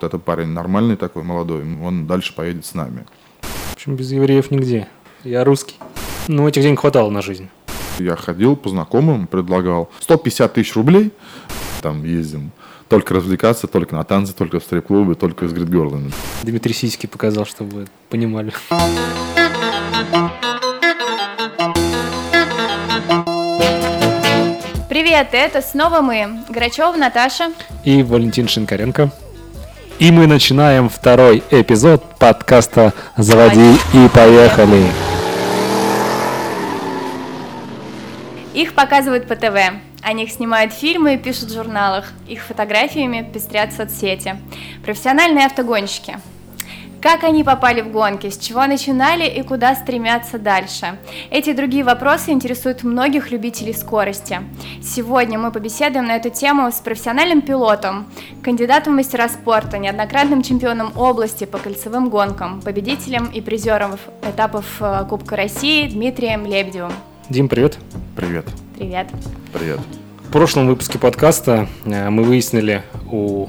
вот этот парень нормальный такой, молодой, он дальше поедет с нами. В общем, без евреев нигде. Я русский. Ну, этих денег хватало на жизнь. Я ходил по знакомым, предлагал 150 тысяч рублей. Там ездим. Только развлекаться, только на танцы, только в стрип-клубы, только с грид-герлами. Дмитрий Сиський показал, чтобы понимали. Привет, это снова мы, Грачев Наташа и Валентин Шинкаренко. И мы начинаем второй эпизод подкаста «Заводи и поехали!». Их показывают по ТВ. О них снимают фильмы и пишут в журналах. Их фотографиями пестрят соцсети. Профессиональные автогонщики. Как они попали в гонки, с чего начинали и куда стремятся дальше? Эти и другие вопросы интересуют многих любителей скорости. Сегодня мы побеседуем на эту тему с профессиональным пилотом, кандидатом в мастера спорта, неоднократным чемпионом области по кольцевым гонкам, победителем и призером этапов Кубка России Дмитрием Лебедевым. Дим, привет. Привет. Привет. Привет. В прошлом выпуске подкаста мы выяснили у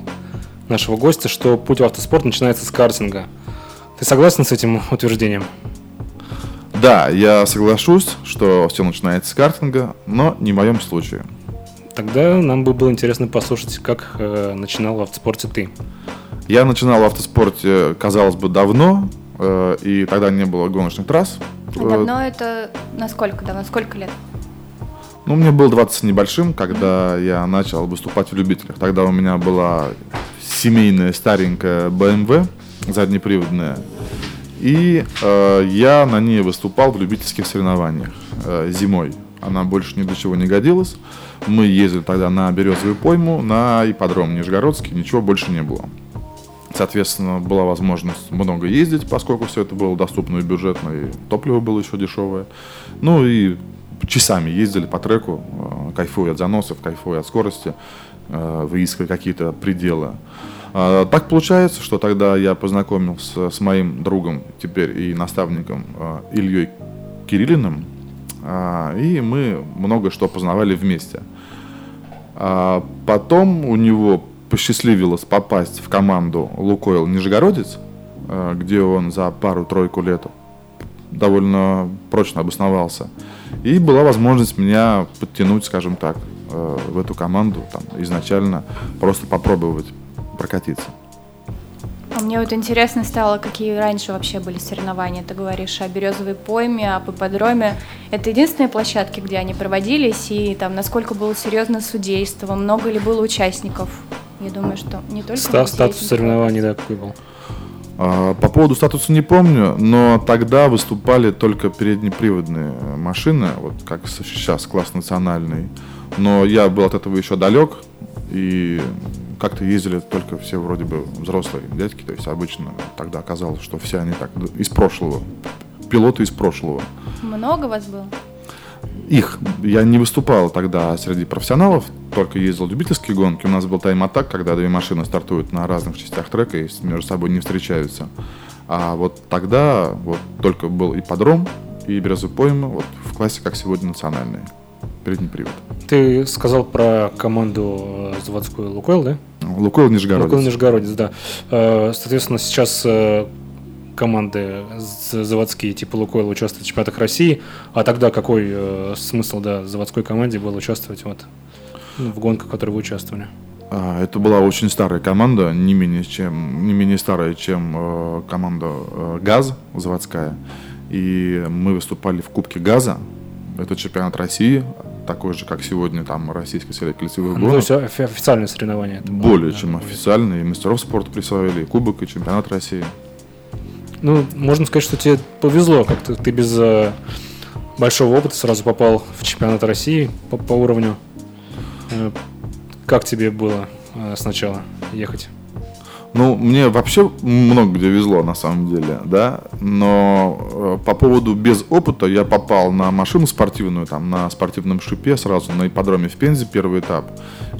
нашего гостя, что путь в автоспорт начинается с картинга. Ты согласен с этим утверждением? Да, я соглашусь, что все начинается с картинга, но не в моем случае. Тогда нам бы было интересно послушать, как начинал в автоспорте ты. Я начинал в автоспорте, казалось бы, давно, и тогда не было гоночных трасс. А давно это насколько давно? Сколько лет? Ну, мне было 20 небольшим, когда я начал выступать в любителях. Тогда у меня была семейная старенькая BMW заднеприводная. И я на ней выступал в любительских соревнованиях зимой. Она больше ни для чего не годилась. Мы ездили тогда на Березовую пойму, на ипподром Нижегородский, ничего больше не было. Соответственно, была возможность много ездить, поскольку все это было доступно и бюджетно, и топливо было еще дешевое. Ну и часами ездили по треку, кайфуя от заносов, кайфуя от скорости, выискивая какие-то пределы. Так получается, что тогда я познакомился с моим другом, теперь и наставником Ильей Кириллиным, и мы много что познавали вместе. Потом у него посчастливилось попасть в команду «Лукойл Нижегородец», где он за пару-тройку лет довольно прочно обосновался. И была возможность меня подтянуть, скажем так, в эту команду, там, изначально просто попробовать прокатиться. А мне вот интересно стало, какие раньше вообще были соревнования. Ты говоришь о Березовой пойме, об ипподроме. Это единственные площадки, где они проводились? И там насколько было серьезно судейство? Много ли было участников? Я думаю, что не только... Статус соревнований, да, какой был? По поводу статуса не помню, но тогда выступали только переднеприводные машины, вот как сейчас класс национальный. Но я был от этого еще далек, и как-то ездили только все вроде бы взрослые дядьки. То есть обычно тогда оказалось, что все они так, из прошлого, пилоты из прошлого. Много вас было? Их. Я не выступал тогда среди профессионалов, только ездил в любительские гонки. У нас был тайм-атак, когда две машины стартуют на разных частях трека и между собой не встречаются. А вот тогда вот только был ипподром и Березовая пойма, вот в классе, как сегодня, национальные. Передний привод. Ты сказал про команду заводскую «Лукойл», да? «Лукойл Нижегородец». «Лукойл Нижегородец», да. Соответственно, сейчас... команды заводские типа «Лукойла» участвуют в чемпионатах России, а тогда какой смысл, да, заводской команде было участвовать вот, в гонках, в которых вы участвовали? Это была очень старая команда, не менее старая, чем команда «ГАЗ» заводская. И мы выступали в Кубке «ГАЗа». Это чемпионат России, такой же, как сегодня, там, российская серия кольцевых гонок. То есть официальное соревнование это было? Более, да, чем официальное. И мастеров спорта присвоили, и Кубок, и чемпионат России. Ну, можно сказать, что тебе повезло, как-то ты без большого опыта сразу попал в чемпионат России по уровню. Как тебе было сначала ехать? Ну, мне вообще много где везло, на самом деле, да, но по поводу без опыта я попал на машину спортивную, там, на спортивном шипе сразу, на ипподроме в Пензе, первый этап,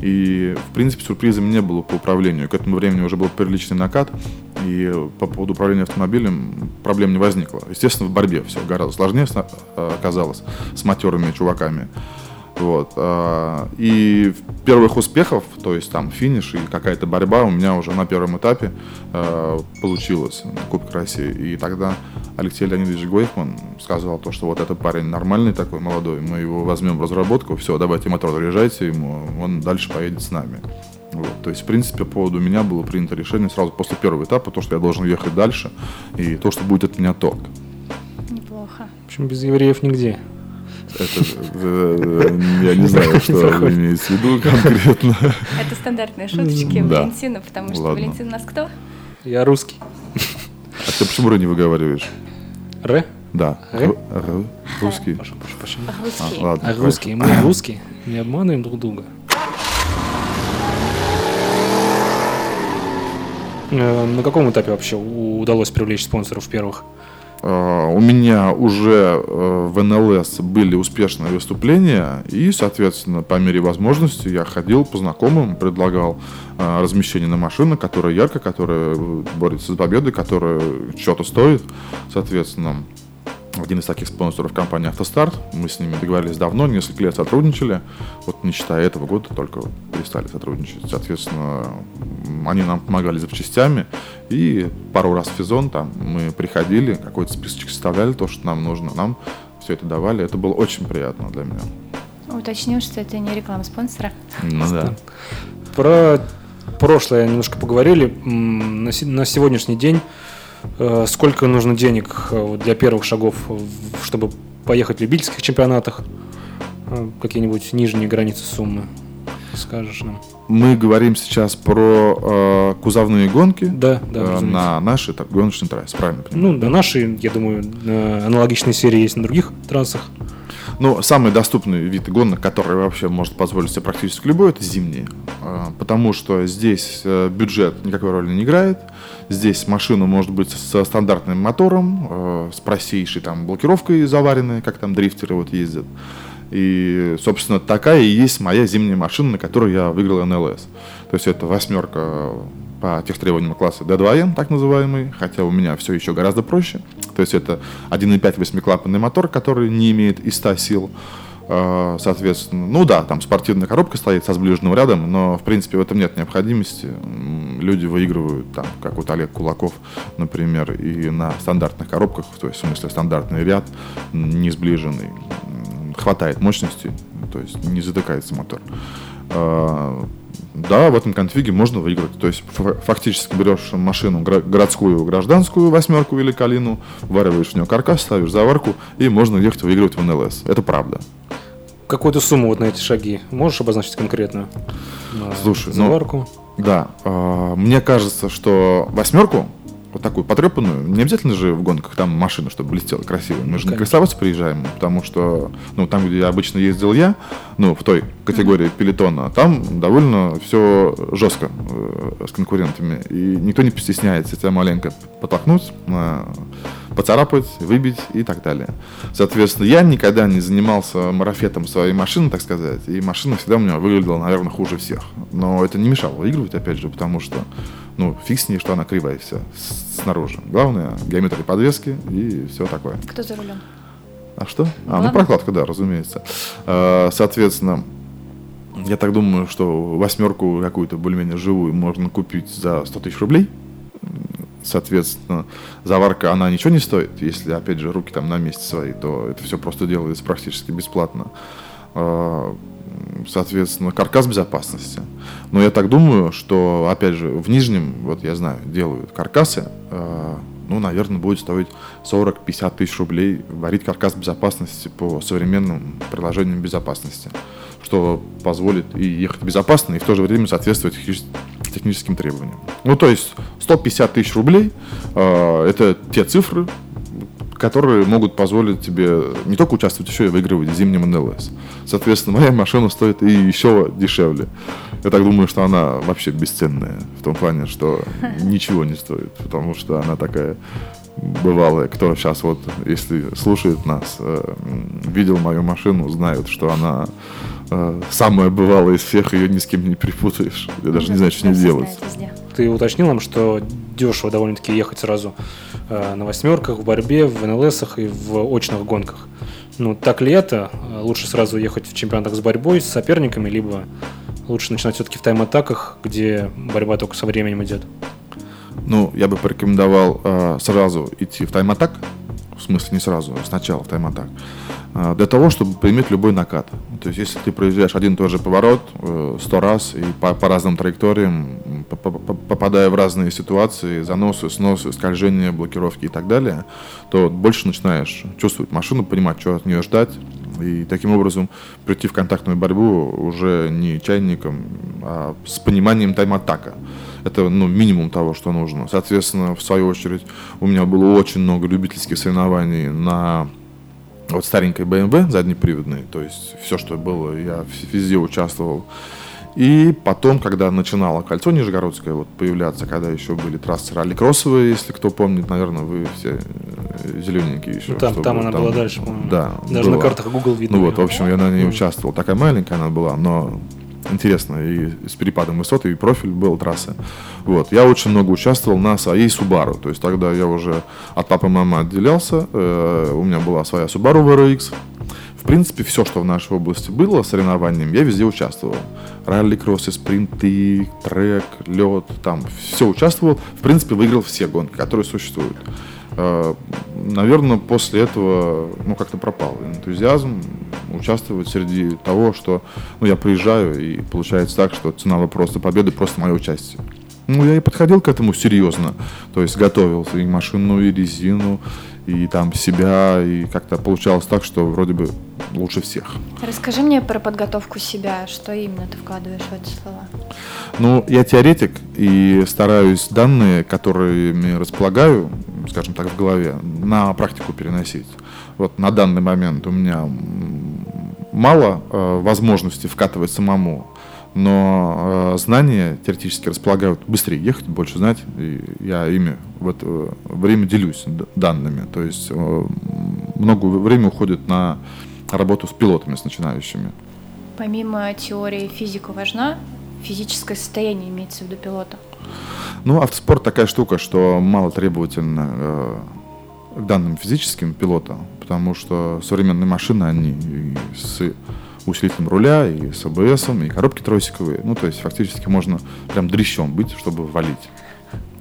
и, в принципе, сюрпризом не было по управлению, к этому времени уже был приличный накат, и по поводу управления автомобилем проблем не возникло. Естественно, в борьбе все гораздо сложнее оказалось с матерыми чуваками. Вот. И первых успехов, то есть там финиш и какая-то борьба у меня уже на первом этапе получилось на Кубке России. И тогда Алексей Леонидович Гвойхман сказал, то, что вот этот парень нормальный такой, молодой, мы его возьмем в разработку, все, давайте мотор заряжайте ему, он дальше поедет с нами. Вот. То есть, в принципе, по поводу меня было принято решение сразу после первого этапа, то, что я должен ехать дальше, и то, что будет от меня толк. Неплохо. В общем, без евреев нигде. Это, я не знаю, что вы имеете в виду конкретно. Это стандартные шуточки Валентина, потому что Валентин у нас кто? Я русский. А ты почему «р» не выговариваешь? «Р»? Да. «Р»? Русский. Русский. Мы русские, не обманываем друг друга. На каком этапе вообще удалось привлечь спонсоров первых? У меня уже в НЛС были успешные выступления, и, соответственно, по мере возможности я ходил по знакомым, предлагал размещение на машину, которая ярко, которая борется за победу, которая что-то стоит. Соответственно, один из таких спонсоров — компания «АвтоСтарт». Мы с ними договорились давно, несколько лет сотрудничали. Вот не считая этого года, только перестали сотрудничать. Соответственно, они нам помогали запчастями. И пару раз в сезон там мы приходили, какой-то списочек составляли, то, что нам нужно. Нам все это давали. Это было очень приятно для меня. Уточню, что это не реклама спонсора. Ну да. Про прошлое немножко поговорили. На сегодняшний день сколько нужно денег для первых шагов, чтобы поехать в любительских чемпионатах? Какие-нибудь нижние границы суммы скажешь нам? Мы говорим сейчас про кузовные гонки, на нашей гоночной трассе, правильно понимаю? Ну, на нашей, я думаю, аналогичные серии есть на других трассах. Ну, самый доступный вид гонок, который вообще может позволить себе практически любой, это зимние. Потому что здесь бюджет никакой роли не играет. Здесь машина может быть со стандартным мотором, с простейшей там блокировкой заваренной, как там дрифтеры вот ездят. И, собственно, такая и есть моя зимняя машина, на которой я выиграл НЛС. То есть это «Восьмерка» по техтребованиям класса D2N, так называемый, хотя у меня все еще гораздо проще. То есть это 1.5 восьмиклапанный мотор, который не имеет и 100 сил, соответственно. Ну да, там спортивная коробка стоит со сближенным рядом, но, в принципе, в этом нет необходимости. Люди выигрывают, там, как вот Олег Кулаков, например, и на стандартных коробках, то есть, в смысле, стандартный ряд, не сближенный. Хватает мощности, то есть не затыкается мотор. Да, в этом конфиге можно выиграть. То есть фактически берешь машину городскую, гражданскую, «Восьмерку» или «Калину», вариваешь в нее каркас, ставишь заварку, и можно ехать выигрывать в НЛС. Это правда. Какую-то сумму вот на эти шаги можешь обозначить конкретно? Слушай, заварку? Ну, да. Мне кажется, что «Восьмерку», вот такую потрепанную, не обязательно же в гонках там машина, чтобы блестела красиво. Мы же на красоваться приезжаем, потому что, ну, там, где обычно ездил я, ну, в той категории пелетона, там довольно все жестко с конкурентами. И никто не постесняется тебя маленько потолкнуть, поцарапать, выбить и так далее. Соответственно, я никогда не занимался марафетом своей машины, так сказать, и машина всегда у меня выглядела, наверное, хуже всех. Но это не мешало выигрывать, опять же, потому что, ну, фиг с ней, что она кривая вся снаружи. Главное, геометрия подвески и все такое. Кто за рулем? А что? Ну прокладка, да, разумеется. Соответственно, я так думаю, что «Восьмерку» какую-то более-менее живую можно купить за 100 тысяч рублей. Соответственно, заварка, она ничего не стоит. Если, опять же, руки там на месте свои, то это все просто делается практически бесплатно. Соответственно, каркас безопасности. Но я так думаю, что, опять же, в Нижнем, вот я знаю, делают каркасы, ну, наверное, будет стоить 40-50 тысяч рублей варить каркас безопасности по современным приложениям безопасности, что позволит и ехать безопасно, и в то же время соответствовать техническим требованиям. Ну, то есть 150 тысяч рублей это те цифры, которые могут позволить тебе не только участвовать, еще и выигрывать в зимнем НЛС. Соответственно, моя машина стоит и еще дешевле. Я так думаю, что она вообще бесценная, в том плане, что ничего не стоит, потому что она такая бывалая. Кто сейчас вот, если слушает нас, видел мою машину, знает, что она самая бывалая из всех, ее ни с кем не перепутаешь. Я даже не знаю, что не делать. Ты уточнил нам, что дешево довольно-таки ехать сразу на «Восьмерках», в борьбе, в НЛСах и в очных гонках. ну, так ли это? Лучше сразу ехать в чемпионатах с борьбой, с соперниками, либо лучше начинать все-таки в тайм-атаках, где борьба только со временем идет? Ну, я бы порекомендовал сразу идти в тайм-атак. В смысле, не сразу, а сначала в тайм-атак. Для того, чтобы приметить любой накат. То есть, если ты произведешь один и тот же поворот 100 раз и по разным траекториям, попадая в разные ситуации, заносы, сносы, скольжения, блокировки и так далее, то больше начинаешь чувствовать машину, понимать, что от нее ждать, и таким образом прийти в контактную борьбу уже не чайником, а с пониманием тайм-атака. Это, ну, минимум того, что нужно. Соответственно, в свою очередь, у меня было очень много любительских соревнований на вот старенькой BMW заднеприводной. То есть все, что было, я везде участвовал. И потом, когда начинало кольцо Нижегородское вот появляться, когда еще были трассы ралли-кроссовые, если кто помнит, наверное, вы все зелененькие еще. Ну, там она была дальше, по-моему. Да, даже была. На картах Google видно. Ну вот, в общем, я на ней участвовал. Такая маленькая она была, но интересно, и с перепадом высоты, и профиль был трассы. Вот. Я очень много участвовал на своей Subaru. То есть тогда я уже от папы и мамы отделялся. У меня была своя Subaru WRX. В принципе, все, что в нашей области было соревнованием, я везде участвовал. Ралли-кроссы, спринты, трек, лед, там все участвовал. В принципе, выиграл все гонки, которые существуют. Наверное, после этого, ну, как-то пропал энтузиазм участвовать среди того, что, ну, я приезжаю, и получается так, что цена вопроса победы просто мое участие. Ну, я и подходил к этому серьезно, то есть готовился и машину, и резину, и там себя, и как-то получалось так, что вроде бы лучше всех. Расскажи мне про подготовку себя, что именно ты вкладываешь в эти слова? Ну, я теоретик и стараюсь данные, которыми располагаю, скажем так, в голове, на практику переносить. Вот на данный момент у меня мало возможностей вкатывать самому, но знания теоретически располагают быстрее ехать, больше знать, и я ими в это время делюсь данными. То есть много времени уходит на работу с пилотами, с начинающими. Помимо теории, физика важна? Физическое состояние имеется в виду пилота? Ну, автоспорт такая штука, что мало требовательна к данным физическим пилота, потому что современные машины, они и с усилителем руля, и с АБСом, и коробки тросиковые. Ну, то есть фактически можно прям дрищом быть, чтобы валить.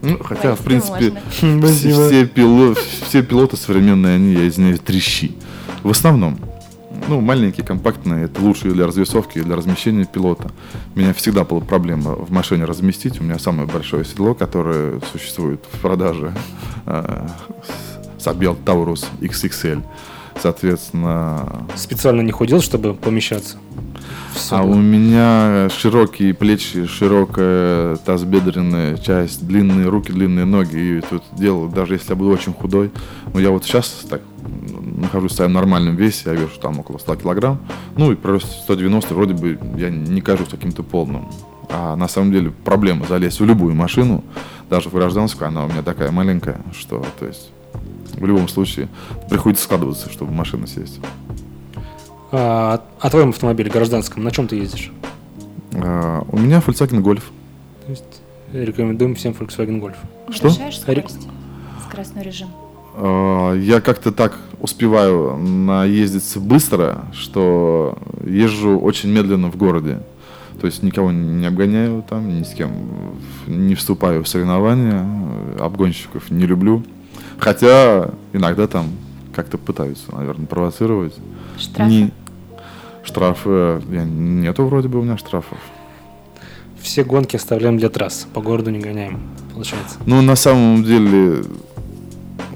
Ну, хотя, в принципе, все пилоты современные, они, я извиняюсь, дрищи. В основном. Ну, маленькие, компактные, это лучше для развесовки, и для размещения пилота. У меня всегда была проблема в машине разместить. У меня самое большое седло, которое существует в продаже, Сабельт Таурус XXL. Соответственно... Специально не худел, чтобы помещаться? А у меня широкие плечи, широкая тазобедренная часть, длинные руки, длинные ноги. И тут дело, даже если я буду очень худой, ну, я вот сейчас так нахожусь в своем нормальном весе, я вешу там около 100 килограмм, ну, и просто 190, вроде бы я не кажусь каким-то полным. А на самом деле проблема залезть в любую машину, даже в гражданскую, она у меня такая маленькая, что, то есть... В любом случае, приходится складываться, чтобы в машину сесть. А твоем автомобиле гражданском на чем ты ездишь? У меня Volkswagen Golf. То есть рекомендуем всем Volkswagen Golf. Что? Разрешаешь скорость? Скоростной режим. Я как-то так успеваю наездиться быстро, что езжу очень медленно в городе. То есть никого не обгоняю там, ни с кем не вступаю в соревнования, обгонщиков не люблю. Хотя иногда там как-то пытаются, наверное, провоцировать. Штрафы? Штрафы нету, вроде бы у меня штрафов. Все гонки оставляем для трасс, по городу не гоняем, получается. Ну, на самом деле,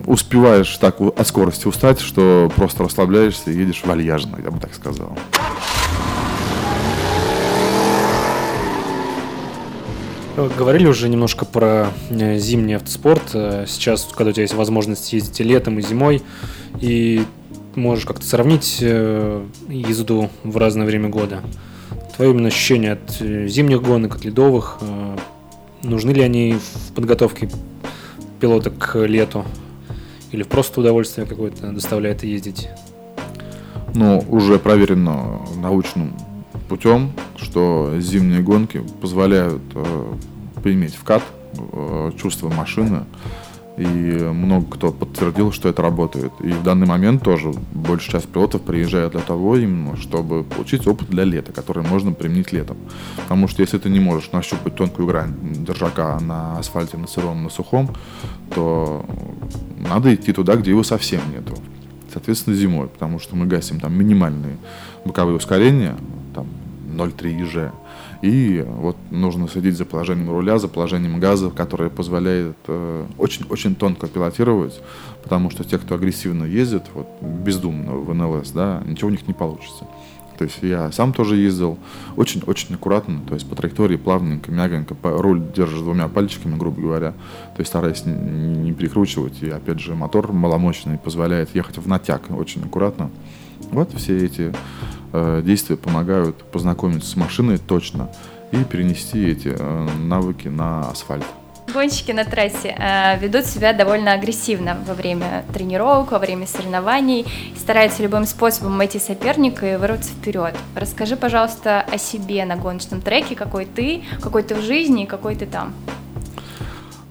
успеваешь так от скорости устать, что просто расслабляешься и едешь вальяжно, я бы так сказал. Говорили уже немножко про зимний автоспорт. Сейчас, когда у тебя есть возможность ездить и летом, и зимой, и можешь как-то сравнить езду в разное время года. Твои именно ощущения от зимних гонок, от ледовых? Нужны ли они в подготовке пилота к лету? Или просто удовольствие какое-то доставляет ездить? Ну, уже проверено научным путем, что зимние гонки позволяют поиметь вкат, чувство машины, И много кто подтвердил, что это работает. И в данный момент тоже большая часть пилотов приезжает для того, именно, чтобы получить опыт для лета, который можно применить летом. Потому что если ты не можешь нащупать тонкую грань держака на асфальте, на сыром, на сухом, то надо идти туда, где его совсем нету. Соответственно, зимой, потому что мы гасим там минимальные боковые ускорения, там 0,3 ЕЖ. И вот нужно следить за положением руля, за положением газа, которое позволяет очень-очень тонко пилотировать, потому что те, кто агрессивно ездит, вот, бездумно в НЛС, да, ничего у них не получится. То есть я сам тоже ездил очень-очень аккуратно, то есть по траектории плавненько, мягонько, руль держишь двумя пальчиками, грубо говоря, то есть стараясь не перекручивать. И опять же мотор маломощный позволяет ехать в натяг очень аккуратно. Вот все эти действия помогают познакомиться с машиной точно и перенести эти навыки на асфальт. Гонщики на трассе ведут себя довольно агрессивно во время тренировок, во время соревнований, стараются любым способом найти соперника и вырваться вперед. Расскажи, пожалуйста, о себе на гоночном треке, какой ты в жизни и какой ты там.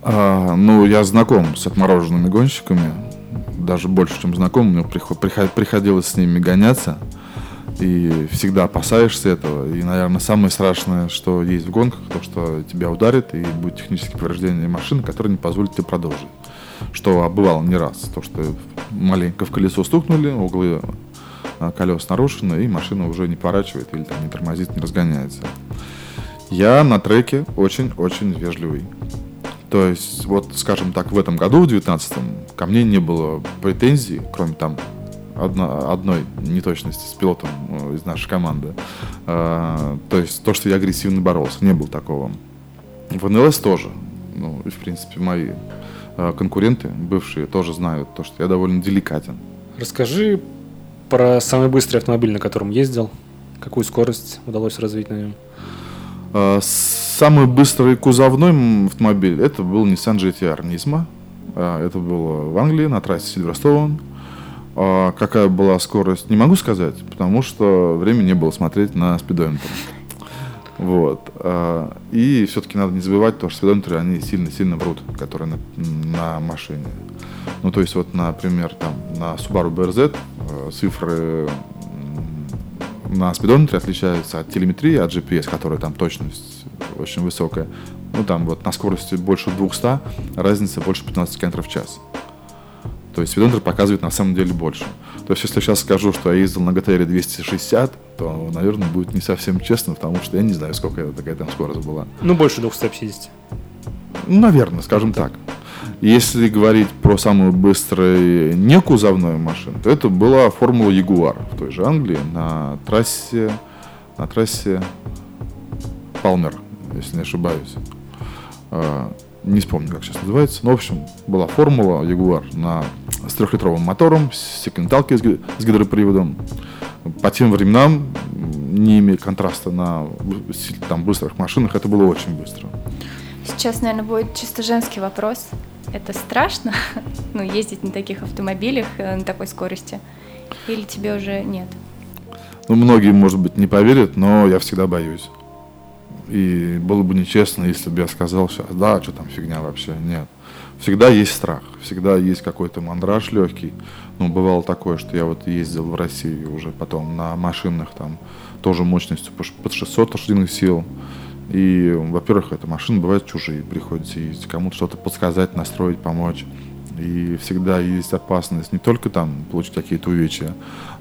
Я знаком с отмороженными гонщиками, даже больше, чем знаком, мне приходилось с ними гоняться. И всегда опасаешься этого. И, наверное, самое страшное, что есть в гонках, то, что тебя ударит, и будет технические повреждения машины, которые не позволят тебе продолжить. Что бывало не раз. То, что маленько в колесо стукнули, углы колес нарушены, и машина уже не поворачивает или там не тормозит, не разгоняется. Я на треке очень-очень вежливый. То есть, вот, скажем так, в этом году, в 2019-м, ко мне не было претензий, кроме там одной неточности с пилотом из нашей команды. То есть то, что я агрессивно боролся, не было такого. В НЛС тоже. И, в принципе, мои конкуренты, бывшие, тоже знают то, что я довольно деликатен. Расскажи про самый быстрый автомобиль, на котором ездил. Какую скорость удалось развить на нем? Самый быстрый кузовной автомобиль — это был Nissan GTR Nismo. Это было в Англии, на трассе Сильверстоун. Какая была скорость, не могу сказать, потому что времени не было смотреть на спидометр. Вот. И все-таки надо не забывать то, что спидометры, они сильно-сильно врут, которые на машине. Ну, то есть, вот, например, там, на Subaru BRZ цифры на спидометре отличаются от телеметрии, от GPS, которая там точность очень высокая. Ну, там вот на скорости больше 200, разница больше 15 км в час. То есть спидометр показывает на самом деле больше. То есть если сейчас скажу, что я ездил на GTR 260, то, наверное, будет не совсем честно, потому что я не знаю, какая там скорость была. Больше 250. Наверное, скажем так. Если говорить про самую быструю некузовную машину, то это была формула Ягуар в той же Англии на трассе Palmer, если не ошибаюсь. Не вспомню, как сейчас называется. Но, в общем, была формула Ягуар с 3-литровым мотором, с секвенталкой, с гидроприводом. По тем временам, не имея контраста на там быстрых машинах, это было очень быстро. Сейчас, наверное, будет чисто женский вопрос. Это страшно? Ездить на таких автомобилях, на такой скорости? Или тебе уже нет? Многие, может быть, не поверят, но я всегда боюсь. И было бы нечестно, если бы я сказал сейчас, да, что там фигня вообще, нет. Всегда есть страх, всегда есть какой-то мандраж легкий. Бывало такое, что я вот ездил в России уже потом на машинах там тоже мощностью под 600 лошадиных сил. И, во-первых, эта машина бывает чужие, приходится ездить, кому-то что-то подсказать, настроить, помочь. И всегда есть опасность не только там получить какие-то увечья,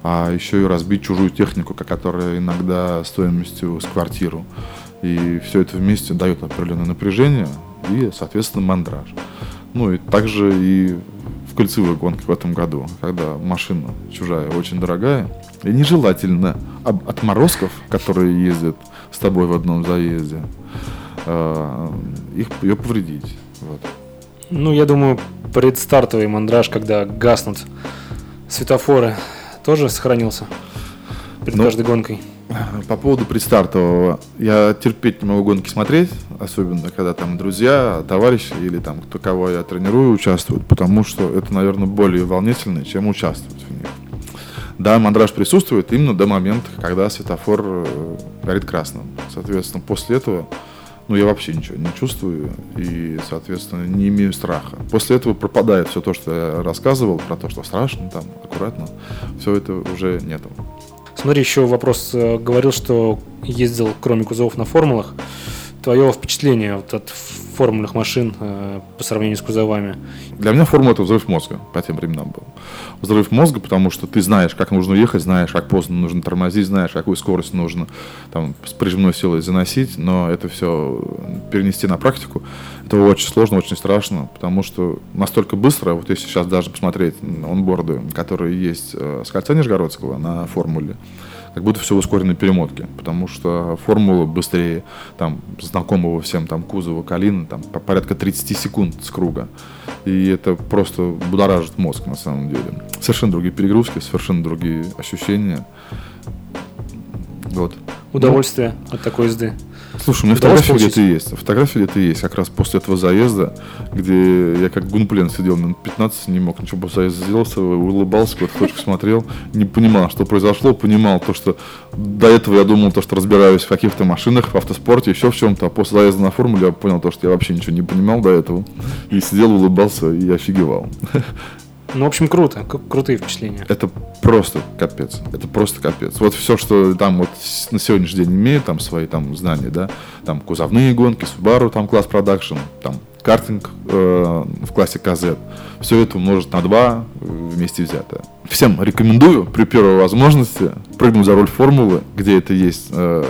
а еще и разбить чужую технику, которая иногда стоимостью с квартиру. И все это вместе дает определенное напряжение и, соответственно, мандраж. И также и в кольцевых гонках в этом году, когда машина чужая, очень дорогая, и нежелательно отморозков, которые ездят с тобой в одном заезде, ее повредить. Вот. Я думаю, предстартовый мандраж, когда гаснут светофоры, тоже сохранился перед каждой гонкой. По поводу предстартового, я терпеть не могу гонки смотреть, особенно когда там друзья, товарищи или там кто, кого я тренирую, участвуют, потому что это, наверное, более волнительно, чем участвовать в них. Да, мандраж присутствует именно до момента, когда светофор горит красным. Соответственно, после этого ну, я вообще ничего не чувствую и, соответственно, не имею страха. После этого пропадает все то, что я рассказывал, про то, что страшно, там, аккуратно. Все это уже нету. Смотри, еще вопрос. Говорил, что ездил, кроме кузовов, на формулах. Твое впечатление вот от формульных машин по сравнению с кузовами? Для меня формула — это взрыв мозга по тем временам был. Взрыв мозга, потому что ты знаешь, как нужно ехать, знаешь, как поздно нужно тормозить, знаешь, какую скорость нужно там, с прижимной силой заносить, но это все перенести на практику, это очень сложно, очень страшно, потому что настолько быстро, вот если сейчас даже посмотреть онборды, которые есть с кольца Нижегородского на формуле, как будто все в ускоренной перемотке, потому что формула быстрее там, знакомого всем там, кузова Калины там, порядка 30 секунд с круга. И это просто будоражит мозг на самом деле. Совершенно другие перегрузки, совершенно другие ощущения. Вот. Удовольствие от такой езды. Слушай, у меня фотографии где-то есть. Фотографии где-то есть как раз после этого заезда, где я как гунплен сидел минут 15, не мог ничего после заезда сделать, улыбался, куда-то в точку смотрел, не понимал, что произошло, понимал то, что до этого я думал, то, что разбираюсь в каких-то машинах, в автоспорте, еще в чем-то, а после заезда на формуле я понял то, что я вообще ничего не понимал до этого, и сидел, улыбался и офигевал. Ну, в общем, круто. Крутые впечатления. Это просто капец. Это просто капец. Вот все, что там вот на сегодняшний день имею, там свои там знания, да, там кузовные гонки, Subaru, там класс продакшн, там картинг в классе КЗ. Все это умножить на 2 вместе взятое. Всем рекомендую при первой возможности прыгнуть за руль формулы, где это есть в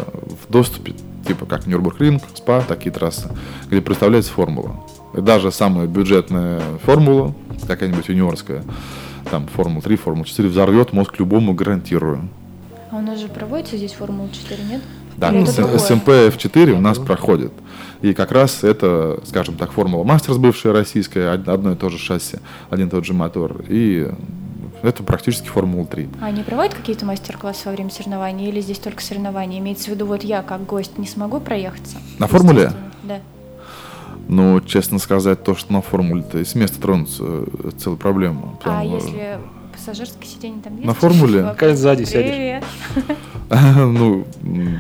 доступе, типа как Нюрбургринг, СПА, такие трассы, где представляется формула. Даже самая бюджетная формула, какая-нибудь юниорская, там Формула 3, Формула 4, взорвет мозг любому, гарантирую. А у нас же проводится здесь Формула 4, нет? Да, СМП F4 у нас проходит. И как раз это, скажем так, Формула Мастерс, бывшая российская, одно и то же шасси, один и тот же мотор. И это практически Формула 3. А они проводят какие-то мастер-классы во время соревнований или здесь только соревнования? Имеется в виду, вот я как гость не смогу проехаться? На Формуле? Да. Но, честно сказать, то, что на формуле-то и с места тронуться целая проблема. Прям... А если пассажирское сиденье там есть? На формуле? Как сзади сядешь. Ну,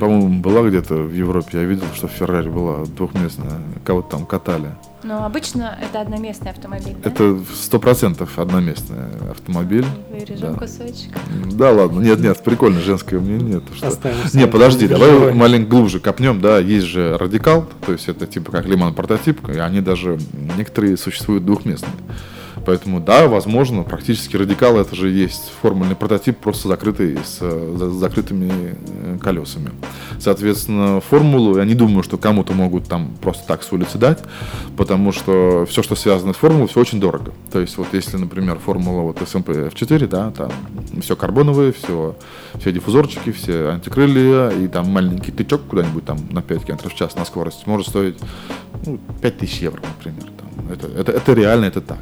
по-моему, была где-то в Европе. Я видел, что в Феррари была двухместная. Кого-то там катали. Но обычно это одноместный автомобиль, да? Это 100% одноместный автомобиль. Вырежем кусочек. Да, ладно. Нет, прикольно, женское мнение. Не, подожди, давай маленько глубже копнем. Да, есть же радикал, то есть это типа как лимон-прототип, и они даже, некоторые существуют двухместные. Поэтому, да, возможно, практически радикал, это же есть формульный прототип, просто закрытый, с закрытыми колесами. Соответственно, формулу, я не думаю, что кому-то могут там просто так с улицы дать, потому что все, что связано с формулой, все очень дорого. То есть, вот если, например, формула вот СМП F4, да, там все карбоновое, все диффузорчики, все антикрылья, и там маленький тычок куда-нибудь там на 5 км в час на скорость может стоить 5000 евро, например. Это реально, это так.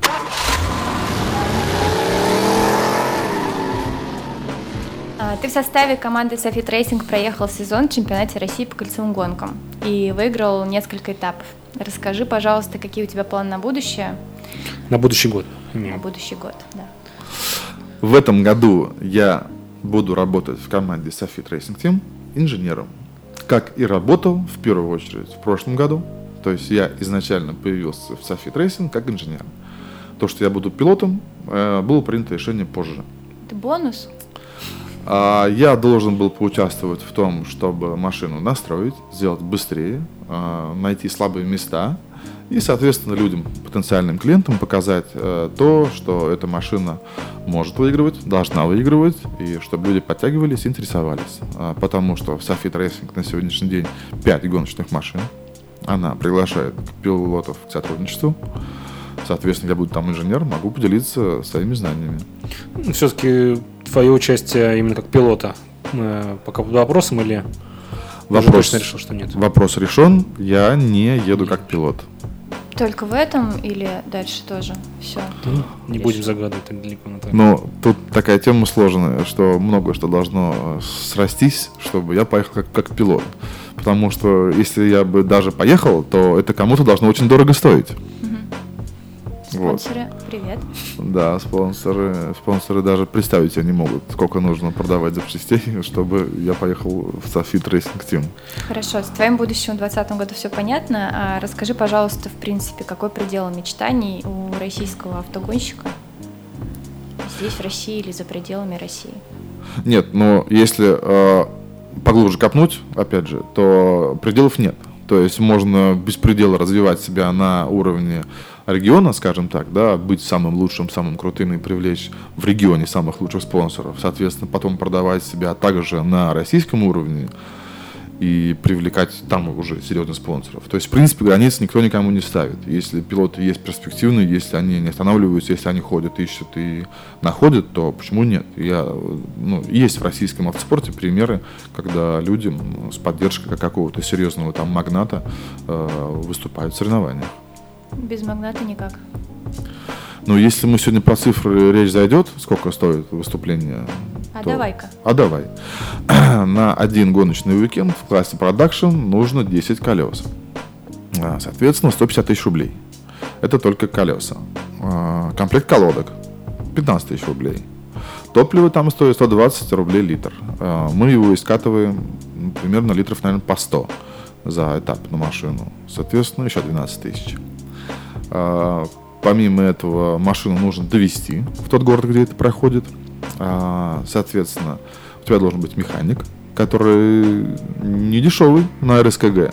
Ты в составе команды Sofit Racing проехал сезон в чемпионате России по кольцевым гонкам и выиграл несколько этапов. Расскажи, пожалуйста, какие у тебя планы на будущее? На будущий год. На будущий год, да. В этом году я буду работать в команде Sofit Racing Team инженером, как и работал в первую очередь в прошлом году. То есть я изначально появился в Sofit Racing как инженер. То, что я буду пилотом, было принято решение позже. Это бонус? Я должен был поучаствовать в том, чтобы машину настроить, сделать быстрее, найти слабые места и, соответственно, людям, потенциальным клиентам показать то, что эта машина может выигрывать, должна выигрывать, и чтобы люди подтягивались, интересовались. Потому что в Sofit Racing на сегодняшний день 5 гоночных машин. Она приглашает пилотов к сотрудничеству. Соответственно, я буду там инженер, могу поделиться своими знаниями. Все-таки твое участие именно как пилота пока под вопросом или вопрос, точно решил, что нет? Вопрос решен, я не еду как пилот. Только в этом или дальше тоже? Все. Не будем загадывать так далеко. Но тут такая тема сложная, что многое что должно срастись, чтобы я поехал как пилот. Потому что если я бы даже поехал, то это кому-то должно очень дорого стоить. Спонсоры, вот. Привет. Да, спонсоры даже представить себе не могут, сколько нужно продавать запчастей, чтобы я поехал в Sofit Racing Team. Хорошо, с твоим будущим в 2020 году все понятно. А расскажи, пожалуйста, в принципе, какой предел мечтаний у российского автогонщика здесь, в России или за пределами России? Нет, но если поглубже копнуть, опять же, то пределов нет. То есть можно без предела развивать себя на уровне региона, скажем так, да, быть самым лучшим, самым крутым и привлечь в регионе самых лучших спонсоров. Соответственно, потом продавать себя также на российском уровне и привлекать там уже серьезных спонсоров. То есть, в принципе, границ никто никому не ставит. Если пилоты есть перспективные, если они не останавливаются, если они ходят, ищут и находят, то почему нет? Есть в российском автоспорте примеры, когда люди с поддержкой какого-то серьезного там магната выступают в соревнованиях. Без магната никак. Если мы сегодня про цифры речь зайдет, сколько стоит выступление? Давай. На один гоночный уикенд в классе продакшн нужно 10 колес. Соответственно, 150 тысяч рублей. Это только колеса. Комплект колодок 15 тысяч рублей. Топливо там стоит 120 рублей литр. Мы его искатываем примерно литров, наверное, по 100 за этап на машину. Соответственно, еще 12 тысяч. Помимо этого, машину нужно довести в тот город, где это проходит. Соответственно, у тебя должен быть механик, который не дешевый на РСКГ,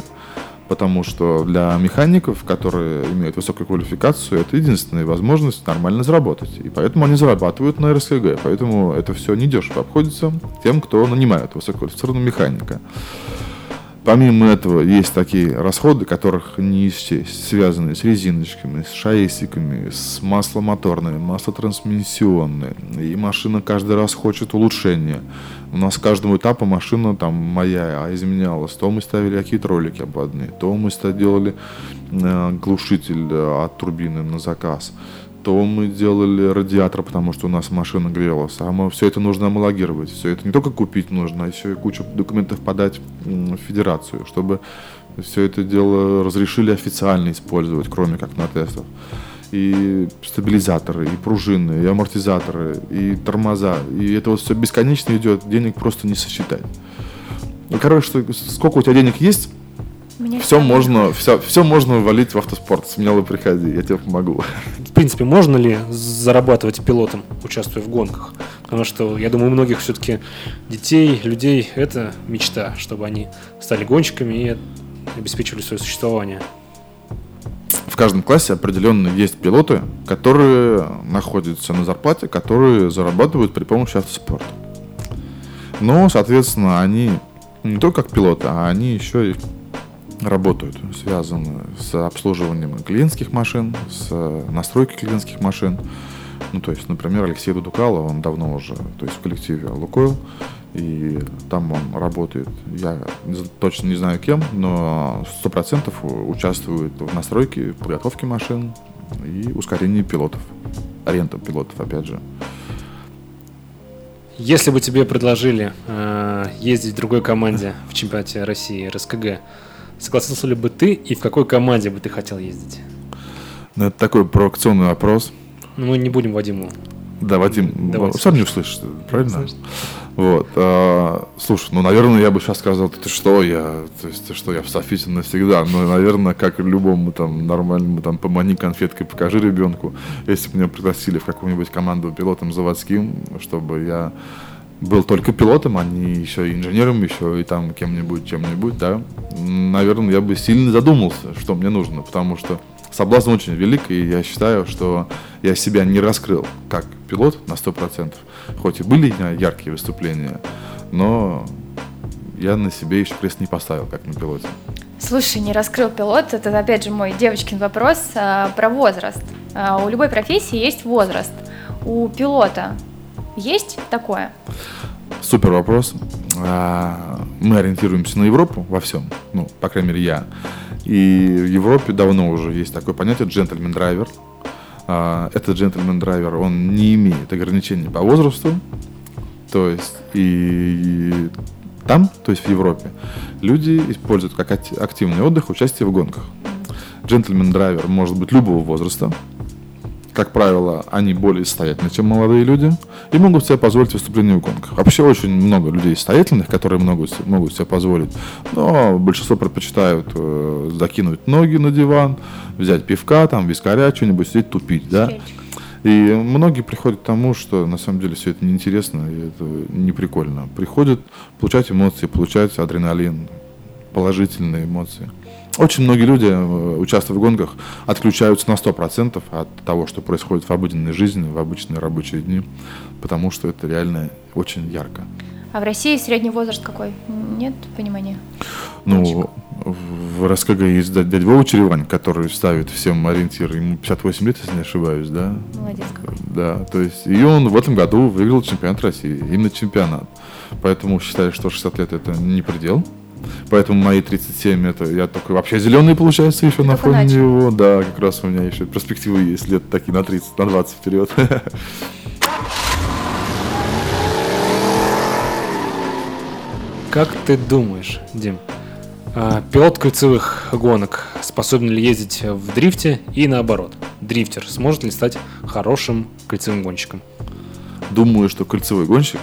потому что для механиков, которые имеют высокую квалификацию, это единственная возможность нормально заработать. И поэтому они зарабатывают на РСКГ, поэтому это все недешево обходится тем, кто нанимает высококвалифицированного механика. Помимо этого, есть такие расходы, которых не исчесть, связанные с резиночками, с шасиками, с масломоторными, маслотрансмиссионные. И машина каждый раз хочет улучшения. У нас к каждому этапу машина там моя изменялась. То мы ставили какие-то ролики ободные, то мы делали глушитель от турбины на заказ, то мы делали радиатор, потому что у нас машина грелась. Все это нужно омологировать. Все это не только купить нужно, а еще и кучу документов подать в федерацию, чтобы все это дело разрешили официально использовать, кроме как на тестах. И стабилизаторы, и пружины, и амортизаторы, и тормоза. И это все бесконечно идет, денег просто не сосчитать. Короче, сколько у тебя денег есть, Все можно валить в автоспорт. Смело приходи, я тебе помогу. В принципе, можно ли зарабатывать пилотом, участвуя в гонках? Потому что, я думаю, у многих все-таки детей, людей, это мечта, чтобы они стали гонщиками и обеспечивали свое существование. В каждом классе определенно есть пилоты, которые находятся на зарплате, которые зарабатывают при помощи автоспорта. Но, соответственно, они не только как пилоты, а они еще и работают, связаны с обслуживанием клиентских машин, с настройкой клиентских машин. Например, Алексей Дудукало, он давно уже в коллективе «Лукойл», и там он работает, я точно не знаю кем, но 100% участвует в настройке, подготовке машин и ускорении пилотов, аренда пилотов, опять же. Если бы тебе предложили ездить в другой команде в чемпионате России, РСКГ, согласился ли бы ты и в какой команде бы ты хотел ездить? Это такой провокационный вопрос. Мы не будем Вадиму. Да, Вадим, сам не услышишь, правильно? Вот. Слушай, наверное, я бы сейчас сказал, я в Софите навсегда. Наверное, как любому нормальному помани конфеткой, покажи ребенку. Если бы меня пригласили в какую-нибудь команду пилотом заводским, чтобы я был только пилотом, а не еще и инженером, еще и кем-нибудь, чем-нибудь, да, наверное, я бы сильно задумался, что мне нужно, потому что соблазн очень велик, и я считаю, что я себя не раскрыл как пилот на 100%, хоть и были яркие выступления, но я на себе еще крест не поставил, как на пилоте. Слушай, не раскрыл пилот, это опять же мой девочкин вопрос про возраст. У любой профессии есть возраст, у пилота есть такое? Супер вопрос. Мы ориентируемся на Европу во всем, по крайней мере, я. И в Европе давно уже есть такое понятие джентльмен-драйвер. Этот джентльмен-драйвер, он не имеет ограничений по возрасту. То есть и там, в Европе, люди используют как активный отдых участие в гонках. Джентльмен-драйвер может быть любого возраста. Как правило, они более состоятельны, чем молодые люди, и могут себе позволить выступление в гонках. Вообще очень много людей состоятельных, которые могут себе позволить, но большинство предпочитают закинуть ноги на диван, взять пивка, там, вискаря, что-нибудь сидеть, тупить, да? И многие приходят к тому, что на самом деле все это неинтересно, и это не прикольно. Приходят получать эмоции, получать адреналин, положительные эмоции. Очень многие люди, участвуя в гонках, отключаются на 100% от того, что происходит в обыденной жизни, в обычные рабочие дни, потому что это реально очень ярко. А в России средний возраст какой? Нет понимания? Ну, в РСКГ есть дядя Вова Черевань, который ставит всем ориентир. Ему 58 лет, если не ошибаюсь, да? Молодец какой. Да, то есть, и он в этом году выиграл чемпионат России, именно чемпионат. Поэтому считаю, что 60 лет – это не предел. Поэтому мои 37, это я только вообще зеленый, получается, еще на фоне него. Да, как раз у меня еще перспективы есть лет такие на 30, на 20 вперед. Как ты думаешь, Дим, пилот кольцевых гонок способен ли ездить в дрифте и наоборот? Дрифтер сможет ли стать хорошим кольцевым гонщиком? Думаю, что кольцевой гонщик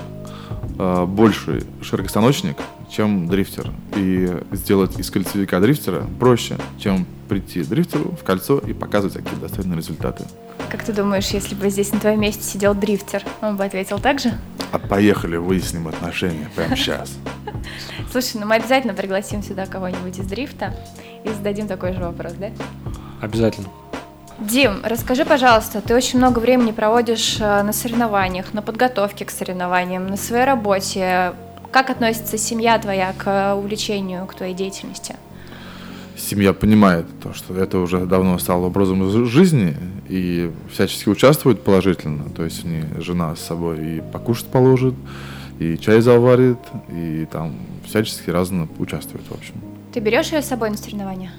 больше широкостаночник, чем дрифтер. И сделать из кольцевика дрифтера проще, чем прийти дрифтеру в кольцо и показывать какие-то достойные результаты. Как ты думаешь, если бы здесь на твоем месте сидел дрифтер, он бы ответил так же? А поехали, выясним отношения прямо сейчас. Слушай, ну мы обязательно пригласим сюда кого-нибудь из дрифта и зададим такой же вопрос, да? Обязательно. Дим, расскажи, пожалуйста, ты очень много времени проводишь на соревнованиях, на подготовке к соревнованиям, на своей работе. Как относится семья твоя к увлечению, к твоей деятельности? Семья понимает то, что это уже давно стало образом жизни и всячески участвует положительно. То есть мне жена с собой и покушать положит, и чай заварит, и там всячески разно участвует, в общем. Ты берешь ее с собой на соревнования?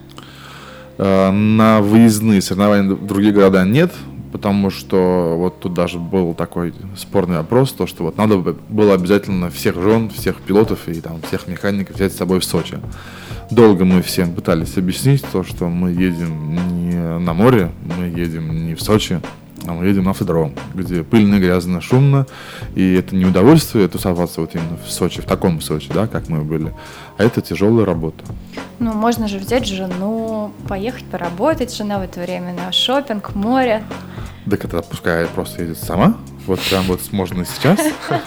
На выездные соревнования в другие города нет, потому что вот тут даже был такой спорный вопрос, то что вот надо было обязательно всех жен, всех пилотов и там всех механиков взять с собой в Сочи. Долго мы всем пытались объяснить то, что мы едем не на море, мы едем не в Сочи, а мы едем на автодром, где пыльно, грязно, шумно, и это не удовольствие тусоваться вот именно в Сочи, в таком Сочи, да, как мы были, а это тяжелая работа. Ну, можно же взять жену, поехать поработать, жена в это время на шопинг, море. Да, когда пускай просто едет сама, вот прям вот можно и сейчас,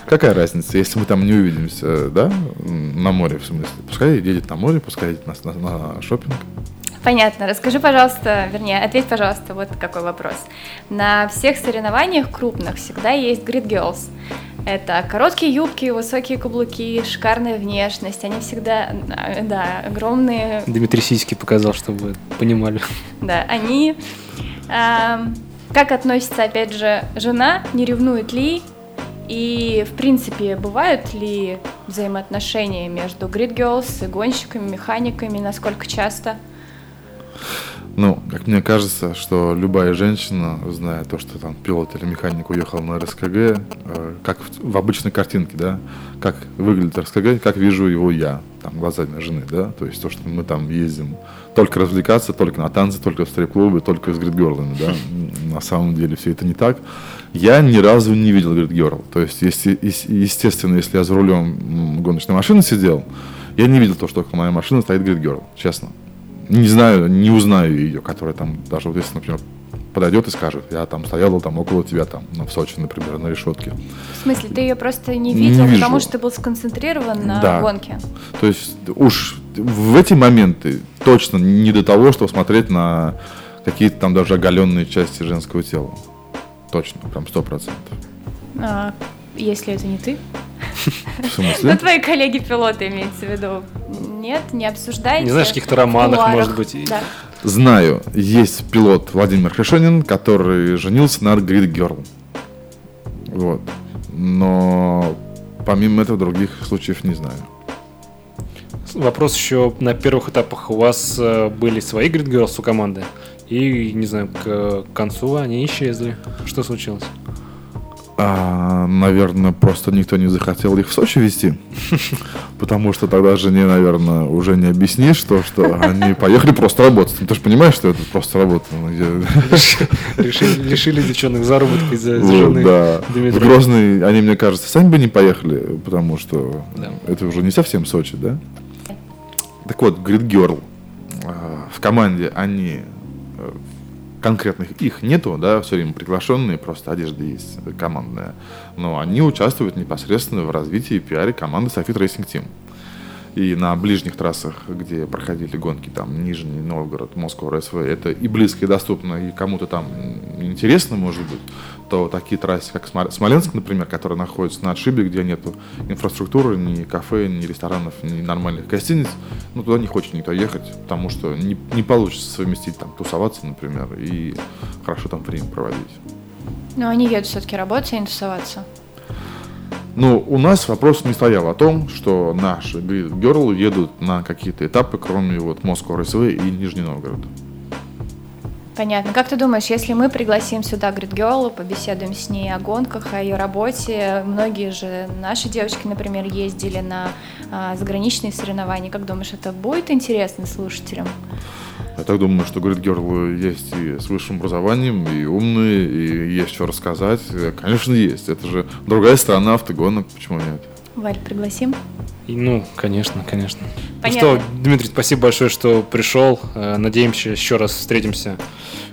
какая разница, если мы там не увидимся, да, на море в смысле, пускай едет на море, пускай едет на шопинг. Понятно. Расскажи, пожалуйста, вернее, ответь, пожалуйста, вот какой вопрос. На всех соревнованиях крупных всегда есть грид-girls. Это короткие юбки, высокие каблуки, шикарная внешность. Они всегда, да, огромные... Дмитрий Сиський показал, чтобы понимали. Да, они... Как относится, опять же, жена? Не ревнует ли? И, в принципе, бывают ли взаимоотношения между грид-girls и гонщиками, механиками? Насколько часто? Ну, как мне кажется, что любая женщина, зная то, что там пилот или механик уехал на РСКГ, как в обычной картинке, да, как выглядит РСКГ, как вижу его я, там, глазами жены, да, то есть то, что мы там ездим только развлекаться, только на танцы, только в стрип-клубы, только с грид-герлами, да, на самом деле все это не так. Я ни разу не видел грид-герл, то есть, естественно, если я за рулем гоночной машины сидел, я не видел то, что около моей машины стоит грид-герл, честно. Не знаю, не узнаю ее, которая там даже, вот если, например, подойдет и скажет, я там стояла там около тебя, там, в Сочи, например, на решетке. В смысле, ты ее просто не видел, не потому что ты был сконцентрирован на гонке? То есть уж в эти моменты точно не до того, чтобы смотреть на какие-то там даже оголенные части женского тела. Точно, прям 100%. Если это не ты? В смысле? Ну, твои коллеги-пилоты, имеется в виду. Нет, не обсуждайте. Не знаешь, каких-то романах, может быть. Да. Знаю, есть пилот Владимир Кришонин, который женился на грид-герл. Вот. Но помимо этого других случаев не знаю. Вопрос еще на первых этапах. У вас были свои грид-герлс у команды? И, не знаю, к концу они исчезли. Что случилось? Наверное, просто никто не захотел их в Сочи везти, потому что тогда жене, наверное, уже не объяснишь, что они поехали просто работать. Ты же понимаешь, что это просто работа. Решили девчонок заработка из-за жены Дмитрия. В Грозный они, мне кажется, сами бы не поехали, потому что это уже не совсем Сочи, да? Так вот, grid-girl. В команде они... Конкретных их нету, да, все время приглашенные, просто одежда есть командная. Но они участвуют непосредственно в развитии и пиаре команды Sofit Racing Team. И на ближних трассах, где проходили гонки, там, Нижний Новгород, Москва, РСВ, это и близко, и доступно, и кому-то там интересно, может быть, то такие трассы, как Смоленск, например, которая находится на отшибе, где нету инфраструктуры, ни кафе, ни ресторанов, ни нормальных гостиниц, ну, туда не хочет никто ехать, потому что не получится совместить, там, тусоваться, например, и хорошо там время проводить. Но они едут все-таки работать, а не тусоваться. Ну, у нас вопрос не стоял о том, что наши гrid-girls едут на какие-то этапы, кроме вот Москвы, РСВ и Нижний Новгород. Понятно. Как ты думаешь, если мы пригласим сюда гrid-girl, побеседуем с ней о гонках, о ее работе, многие же наши девочки, например, ездили на заграничные соревнования, как думаешь, это будет интересно слушателям? Я так думаю, что grid-girl есть и с высшим образованием, и умные, и есть что рассказать. Конечно, есть. Это же другая страна автогонок, почему нет? Валь, пригласим? Ну, конечно. Понятно. Ну что, Дмитрий, спасибо большое, что пришел. Надеемся, еще раз встретимся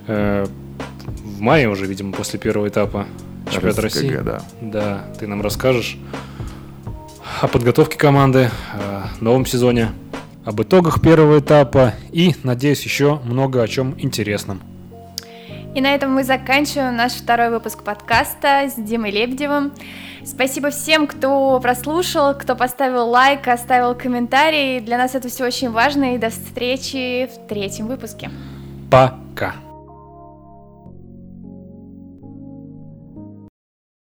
в мае уже, видимо, после первого этапа чемпионата России. РСКГ, да, ты нам расскажешь о подготовке команды, о новом сезоне, об итогах первого этапа и, надеюсь, еще много о чем интересном. И на этом мы заканчиваем наш второй выпуск подкаста с Димой Лебедевым. Спасибо всем, кто прослушал, кто поставил лайк, оставил комментарий. Для нас это все очень важно. И до встречи в третьем выпуске. Пока.